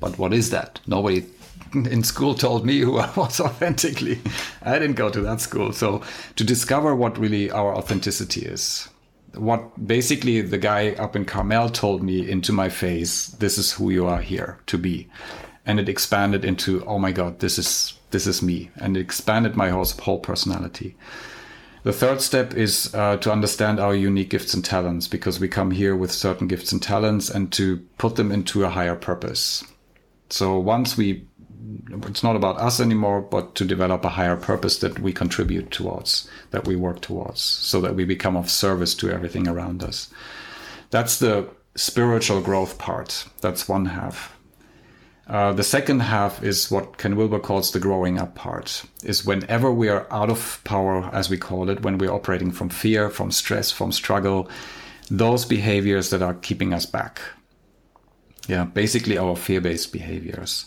But what is that? Nobody in school told me who I was authentically. I didn't go to that school. So to discover what really our authenticity is, what basically the guy up in Carmel told me into my face, this is who you are here to be. And it expanded into, oh my God, this is this is me. And it expanded my whole, whole personality. The third step is uh, to understand our unique gifts and talents, because we come here with certain gifts and talents and to put them into a higher purpose. So once we it's not about us anymore, but to develop a higher purpose that we contribute towards, that we work towards, so that we become of service to everything around us. That's the spiritual growth part. That's one half. Uh, the second half is what Ken Wilber calls the growing up part, is whenever we are out of power, as we call it, when we're operating from fear, from stress, from struggle, those behaviors that are keeping us back. Yeah, basically our fear-based behaviors.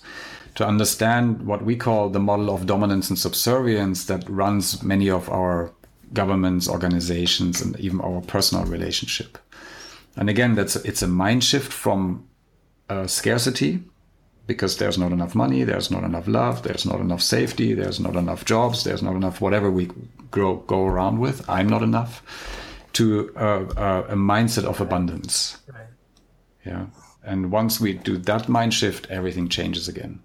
To understand what we call the model of dominance and subservience that runs many of our governments, organizations, and even our personal relationship. And again, that's it's a mind shift from uh, scarcity, because there's not enough money, there's not enough love, there's not enough safety, there's not enough jobs, there's not enough whatever we grow, go around with, I'm not enough, to uh, uh, a mindset of abundance. Yeah. And once we do that mind shift, everything changes again.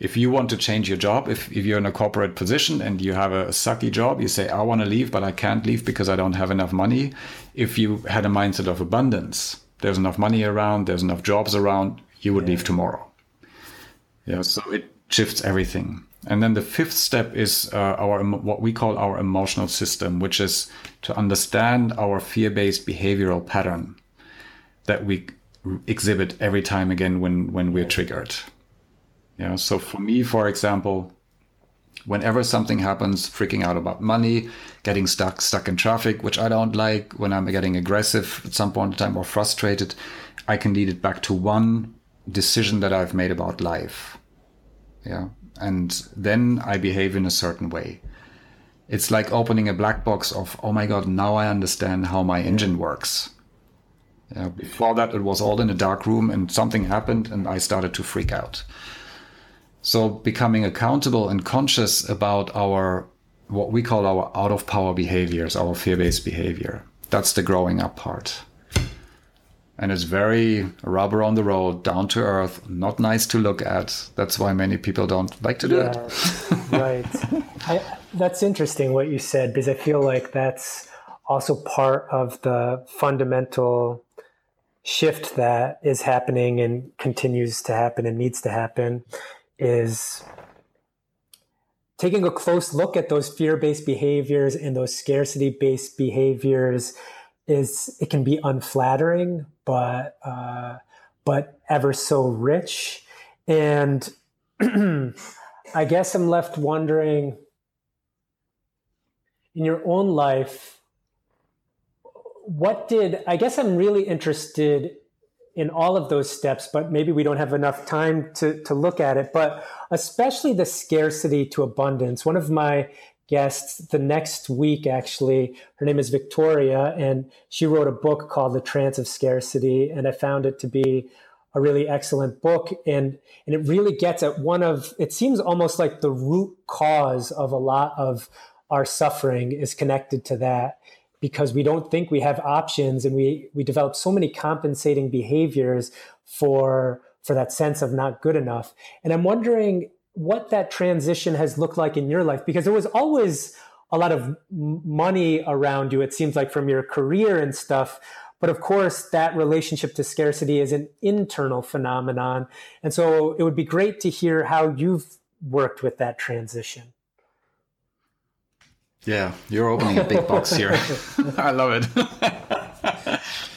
If you want to change your job, if, if you're in a corporate position and you have a sucky job, you say, I want to leave, but I can't leave because I don't have enough money. If you had a mindset of abundance, there's enough money around, there's enough jobs around, you would yeah. leave tomorrow. Yeah, so it shifts everything. And then the fifth step is uh, our what we call our emotional system, which is to understand our fear-based behavioral pattern that we exhibit every time again when when we're triggered. Yeah. So for me, for example, whenever something happens, freaking out about money, getting stuck stuck in traffic, which I don't like, when I'm getting aggressive at some point in time or frustrated, I can lead it back to one decision that I've made about life. Yeah. And then I behave in a certain way. It's like opening a black box of, oh my God, now I understand how my engine works. Uh, before that, it was all in a dark room and something happened and I started to freak out. So becoming accountable and conscious about our, what we call our out of power behaviors, our fear-based behavior. That's the growing up part. And it's very rubber on the road, down to earth, not nice to look at. That's why many people don't like to do yeah, it. Right. I, that's interesting what you said, because I feel like that's also part of the fundamental shift that is happening and continues to happen and needs to happen, is taking a close look at those fear-based behaviors and those scarcity-based behaviors. Is it can be unflattering, but uh, but ever so rich. And I guess I'm left wondering, in your own life, what did, I guess I'm really interested in all of those steps, but maybe we don't have enough time to, to look at it, but especially the scarcity to abundance. One of my guests the next week, actually, her name is Victoria, and she wrote a book called The Trance of Scarcity, and I found it to be a really excellent book. And, and it really gets at one of, it seems almost like the root cause of a lot of our suffering is connected to that, because we don't think we have options, and we, we develop so many compensating behaviors for, for that sense of not good enough. And I'm wondering what that transition has looked like in your life, because there was always a lot of money around you, it seems like, from your career and stuff. But of course, that relationship to scarcity is an internal phenomenon. And so it would be great to hear how you've worked with that transition. Yeah, you're opening a big box here. I love it.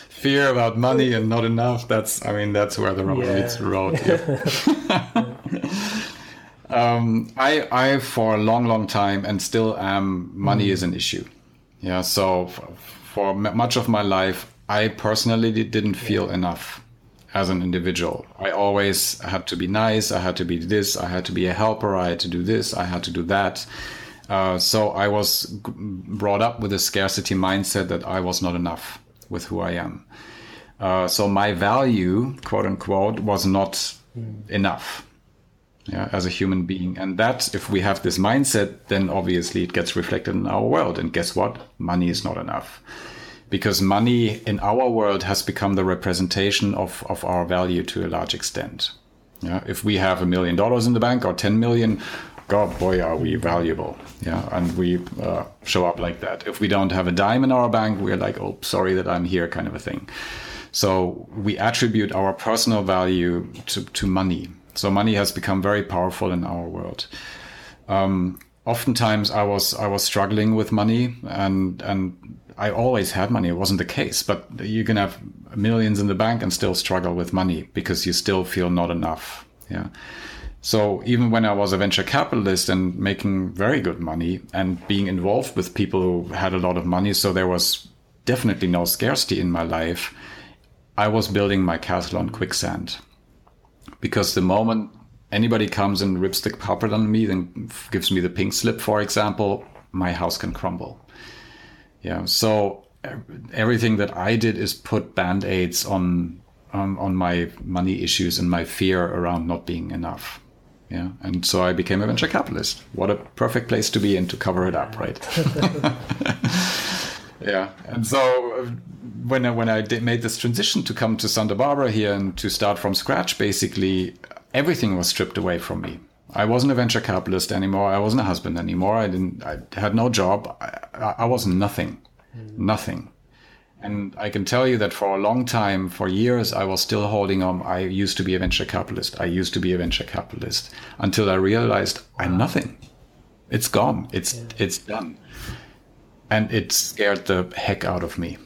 Fear about money and not enough. That's, I mean, that's where the rubber yeah. meets the road. Yep. um, I, I, for a long, long time, and still am, money mm. is an issue. Yeah. So for, for much of my life, I personally didn't feel yeah. enough as an individual. I always had to be nice. I had to be this. I had to be a helper. I had to do this. I had to do that. Uh, so I was brought up with a scarcity mindset that I was not enough with who I am. Uh, so my value, quote unquote, was not mm. enough yeah, as a human being. And that, if we have this mindset, then obviously it gets reflected in our world. And guess what? Money is not enough. Because money in our world has become the representation of, of our value to a large extent. Yeah? If we have a million dollars in the bank or ten million, God, boy, are we valuable. Yeah. And we uh, show up like that. If we don't have a dime in our bank, we're like, oh, sorry that I'm here, kind of a thing. So we attribute our personal value to, to money. So money has become very powerful in our world. Um, oftentimes I was, I was struggling with money, and, and I always had money. It wasn't the case, but you can have millions in the bank and still struggle with money because you still feel not enough. Yeah. So even when I was a venture capitalist and making very good money and being involved with people who had a lot of money, so there was definitely no scarcity in my life, I was building my castle on quicksand. Because the moment anybody comes and rips the carpet on me and gives me the pink slip, for example, my house can crumble. Yeah. So everything that I did is put band-aids on, on, on my money issues and my fear around not being enough. Yeah. And so I became a venture capitalist. What a perfect place to be in to cover it up, right? Yeah. And so when I, when I did, made this transition to come to Santa Barbara here and to start from scratch, basically everything was stripped away from me. I wasn't a venture capitalist anymore. I wasn't a husband anymore. I didn't, I had no job. I, I was nothing, mm. nothing. And I can tell you that for a long time, for years, I was still holding on. I used to be a venture capitalist. I used to be a venture capitalist until I realized I'm nothing. It's gone. It's yeah. it's done. And it scared the heck out of me.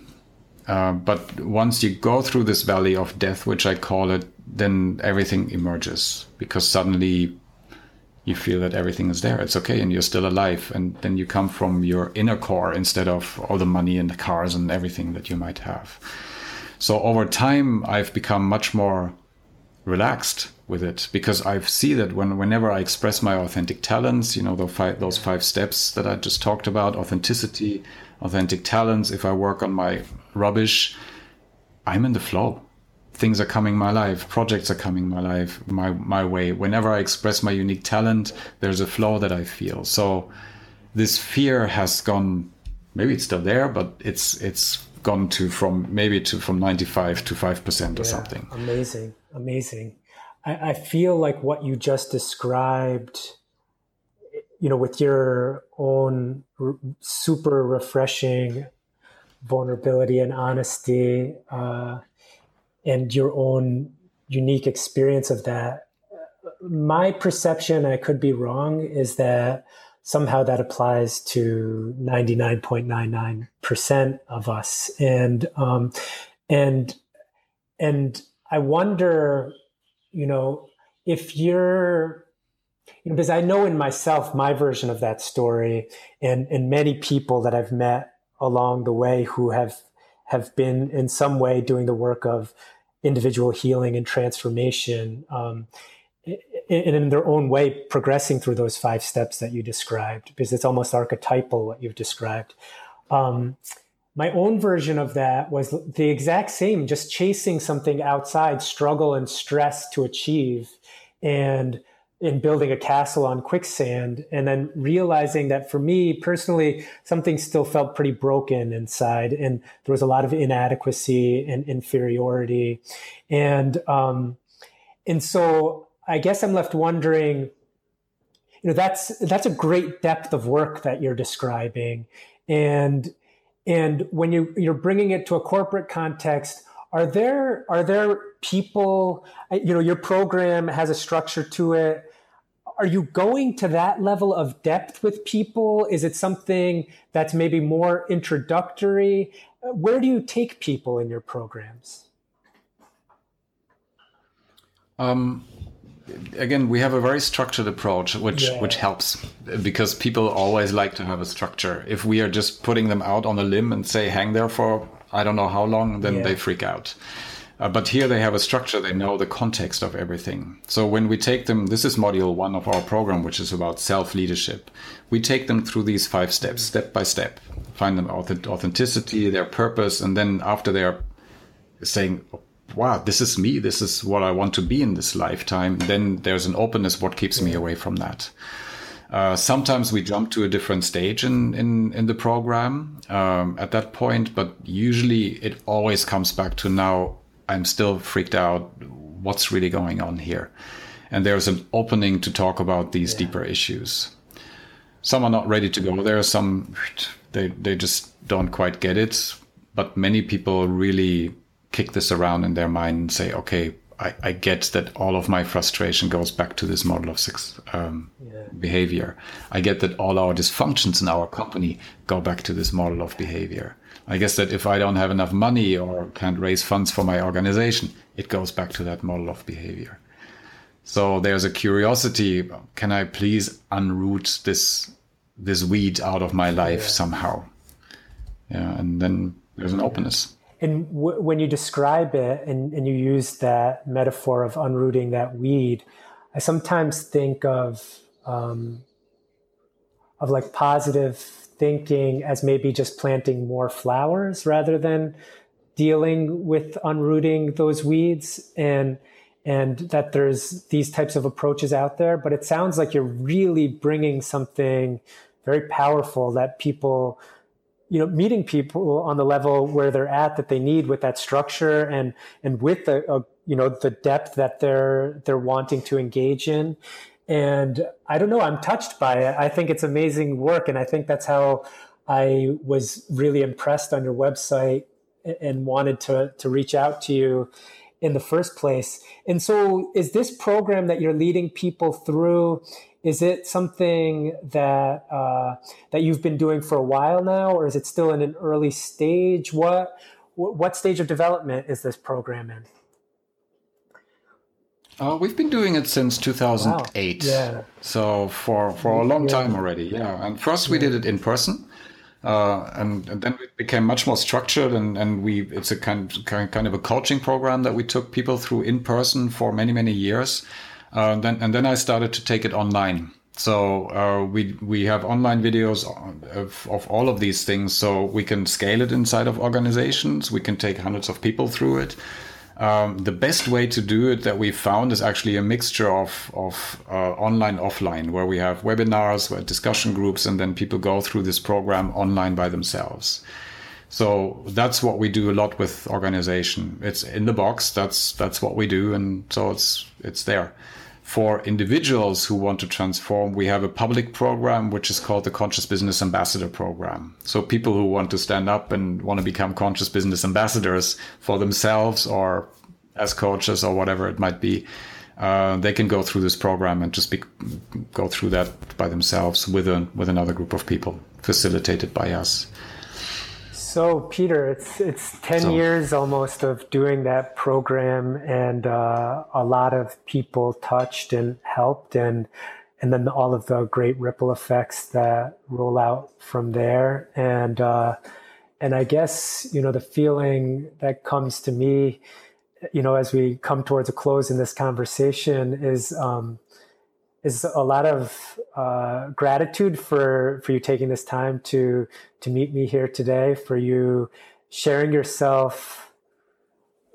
Uh, but once you go through this valley of death, which I call it, then everything emerges, because suddenly you feel that everything is there. It's okay. And you're still alive. And then you come from your inner core instead of all the money and the cars and everything that you might have. So over time, I've become much more relaxed with it, because I see that when, whenever I express my authentic talents, you know, those five, those five steps that I just talked about, authenticity, authentic talents. If I work on my rubbish, I'm in the flow. Things are coming my life, projects are coming my life, my, my way. Whenever I express my unique talent, there's a flow that I feel. So this fear has gone, maybe it's still there, but it's it's gone to from maybe to from ninety-five to five percent or yeah, something. Amazing, amazing. I, I feel like what you just described, you know, with your own r- super refreshing vulnerability and honesty, uh, and your own unique experience of that. My perception, I could be wrong, is that somehow that applies to ninety-nine point nine nine percent of us. And, um, and, and I wonder, you know, if you're, you know, because I know in myself, my version of that story, and, and many people that I've met along the way who have, have been in some way doing the work of individual healing and transformation, um, and in their own way progressing through those five steps that you described, because it's almost archetypal what you've described. Um, my own version of that was the exact same, just chasing something outside, struggle and stress to achieve, and in building a castle on quicksand, and then realizing that for me personally, something still felt pretty broken inside, and there was a lot of inadequacy and inferiority. And, um, and so I guess I'm left wondering, you know, that's, that's a great depth of work that you're describing. And, and when you, you're bringing it to a corporate context, are there, are there people, you know, your program has a structure to it. Are you going to that level of depth with people? Is it something that's maybe more introductory? Where do you take people in your programs? Um, Again, we have a very structured approach, which, yeah. which helps, because people always like to have a structure. If we are just putting them out on a limb and say, hang there for I don't know how long, then yeah. they freak out. Uh, but here they have a structure. They know the context of everything. So when we take them, this is module one of our program, which is about self-leadership. We take them through these five steps, step by step, find them authenticity, their purpose. And then after they are saying, wow, this is me, this is what I want to be in this lifetime, then there's an openness, what keeps me away from that. Uh, sometimes we jump to a different stage in, in, in the program um, at that point, but usually it always comes back to, now I'm still freaked out, what's really going on here? And there's an opening to talk about these yeah. deeper issues. Some are not ready to go there, some, they, they just don't quite get it, but many people really kick this around in their mind and say, okay, I, I get that all of my frustration goes back to this model of six, um, yeah. behavior. I get that all our dysfunctions in our company go back to this model of behavior. I guess that if I don't have enough money or can't raise funds for my organization, it goes back to that model of behavior. So there's a curiosity. Can I please unroot this, this weed out of my life yeah. somehow? Yeah, and then there's an yeah. openness. And w- when you describe it and, and you use that metaphor of unrooting that weed, I sometimes think of um, of like positive thinking as maybe just planting more flowers rather than dealing with unrooting those weeds, and and that there's these types of approaches out there. But it sounds like you're really bringing something very powerful that people... you know, meeting people on the level where they're at that they need with that structure and, and with a, a, you know, the depth that they're, they're wanting to engage in. And I don't know, I'm touched by it. I think it's amazing work. And I think that's how I was really impressed on your website and wanted to, to reach out to you in the first place. And so is this program that you're leading people through, is it something that uh, that you've been doing for a while now, or is it still in an early stage? What what stage of development is this program in? Uh, we've been doing it since two thousand eight, wow. yeah. so for, for a long yeah. time already. Yeah, and first we yeah. did it in person, uh, and, and then it became much more structured, and, and we it's a kind of, kind of a coaching program that we took people through in person for many many years. Uh, and, then, and then I started to take it online. So uh, we we have online videos of, of all of these things. So we can scale it inside of organizations. We can take hundreds of people through it. Um, the best way to do it that we found is actually a mixture of, of uh, online, offline, where we have webinars, we have discussion groups, and then people go through this program online by themselves. So that's what we do a lot with organization. It's in the box. That's that's what we do. And so it's it's there. For individuals who want to transform, we have a public program, which is called the Conscious Business Ambassador Program. So people who want to stand up and want to become conscious business ambassadors for themselves or as coaches or whatever it might be, uh, they can go through this program and just be, go through that by themselves with, a, with another group of people facilitated by us. So, Peter, it's it's ten so. years almost of doing that program, and uh, a lot of people touched and helped, and and then all of the great ripple effects that roll out from there. And uh, and I guess, you know, the feeling that comes to me, you know, as we come towards a close in this conversation is um, is a lot of uh, gratitude for for you taking this time to to meet me here today, for you sharing yourself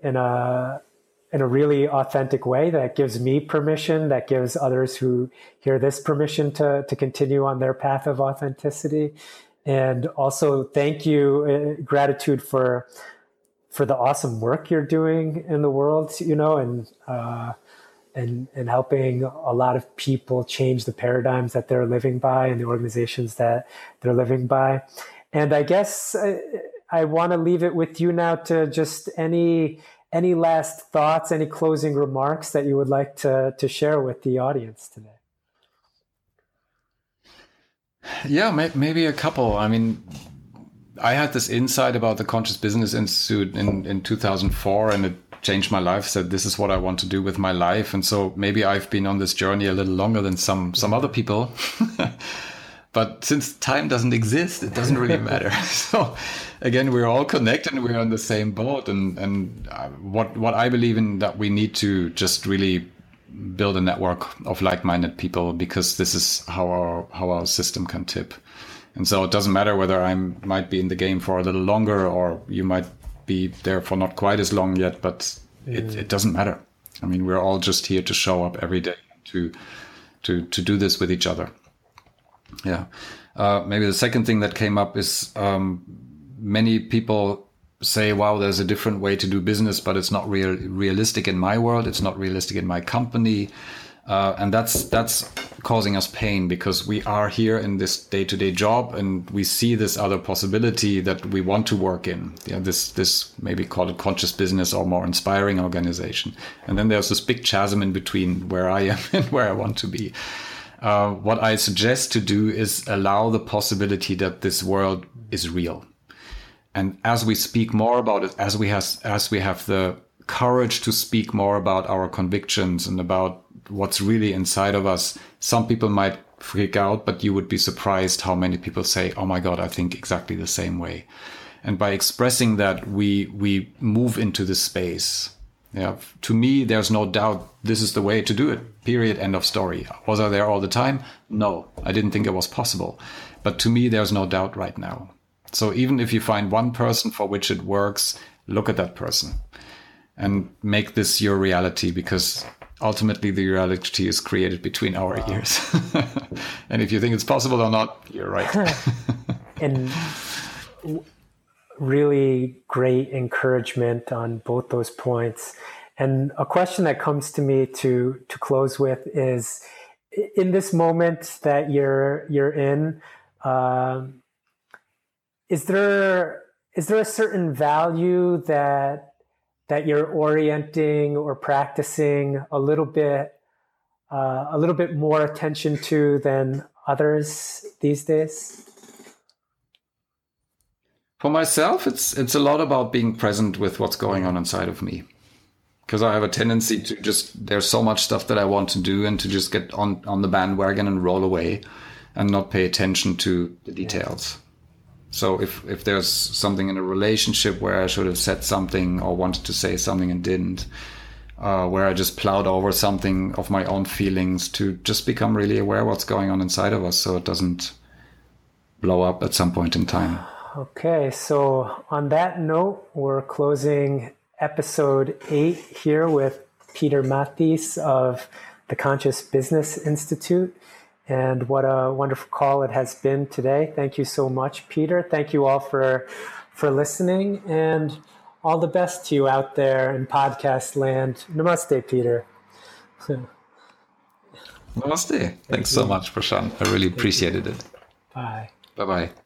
in a in a really authentic way that gives me permission, that gives others who hear this permission to to continue on their path of authenticity. And also thank you, uh, gratitude for for the awesome work you're doing in the world, you know, and uh, and and helping a lot of people change the paradigms that they're living by and the organizations that they're living by. And I guess I, I want to leave it with you now to just any any last thoughts, any closing remarks that you would like to to share with the audience today. Yeah, may, maybe a couple. I mean, I had this insight about the Conscious Business Institute in, in two thousand four, and it changed my life. Said, this is what I want to do with my life. And so maybe I've been on this journey a little longer than some, some other people, but since time doesn't exist, it doesn't really matter. So again, we're all connected and we're on the same boat. And, and what, what I believe in, that we need to just really build a network of like-minded people, because this is how our, how our system can tip. And so it doesn't matter whether I might be in the game for a little longer or you might be there for not quite as long yet, but yeah. it, it doesn't matter. I mean, we're all just here to show up every day to to to do this with each other. Yeah. Uh, maybe the second thing that came up is um, many people say, wow, there's a different way to do business, but it's not real realistic in my world. It's not realistic in my company. Uh, and that's that's causing us pain, because we are here in this day-to-day job and we see this other possibility that we want to work in. Yeah, this this maybe call it conscious business or more inspiring organization. And then there's this big chasm in between where I am and where I want to be. Uh, what I suggest to do is allow the possibility that this world is real. And as we speak more about it, as we has, as we have the courage to speak more about our convictions and about what's really inside of us, some people might freak out, but you would be surprised how many people say, oh my God, I think exactly the same way. And by expressing that, we we move into this space. Yeah, to me, there's no doubt this is the way to do it, period, end of story. Was I there all the time? No, I didn't think it was possible. But to me, there's no doubt right now. So even if you find one person for which it works, look at that person and make this your reality, because ultimately the reality is created between our wow. ears. And if you think it's possible or not, you're right. And really great encouragement on both those points. And a question that comes to me to to close with is, in this moment that you're you're in, um, is there is there a certain value that that you're orienting or practicing a little bit, uh, a little bit more attention to than others these days? For myself, it's it's a lot about being present with what's going on inside of me, because I have a tendency to just, there's so much stuff that I want to do, and to just get on, on the bandwagon and roll away and not pay attention to the details. Yeah. So if, if there's something in a relationship where I should have said something or wanted to say something and didn't, uh, where I just plowed over something of my own feelings, to just become really aware what's going on inside of us so it doesn't blow up at some point in time. Okay, so on that note, we're closing episode eight here with Peter Mathis of the Conscious Business Institute. And what a wonderful call it has been today. Thank you so much, Peter. Thank you all for for listening, and all the best to you out there in podcast land. Namaste, Peter. Namaste. Thank Thanks you. so much, Prashant. I really appreciated it. Bye. Bye-bye.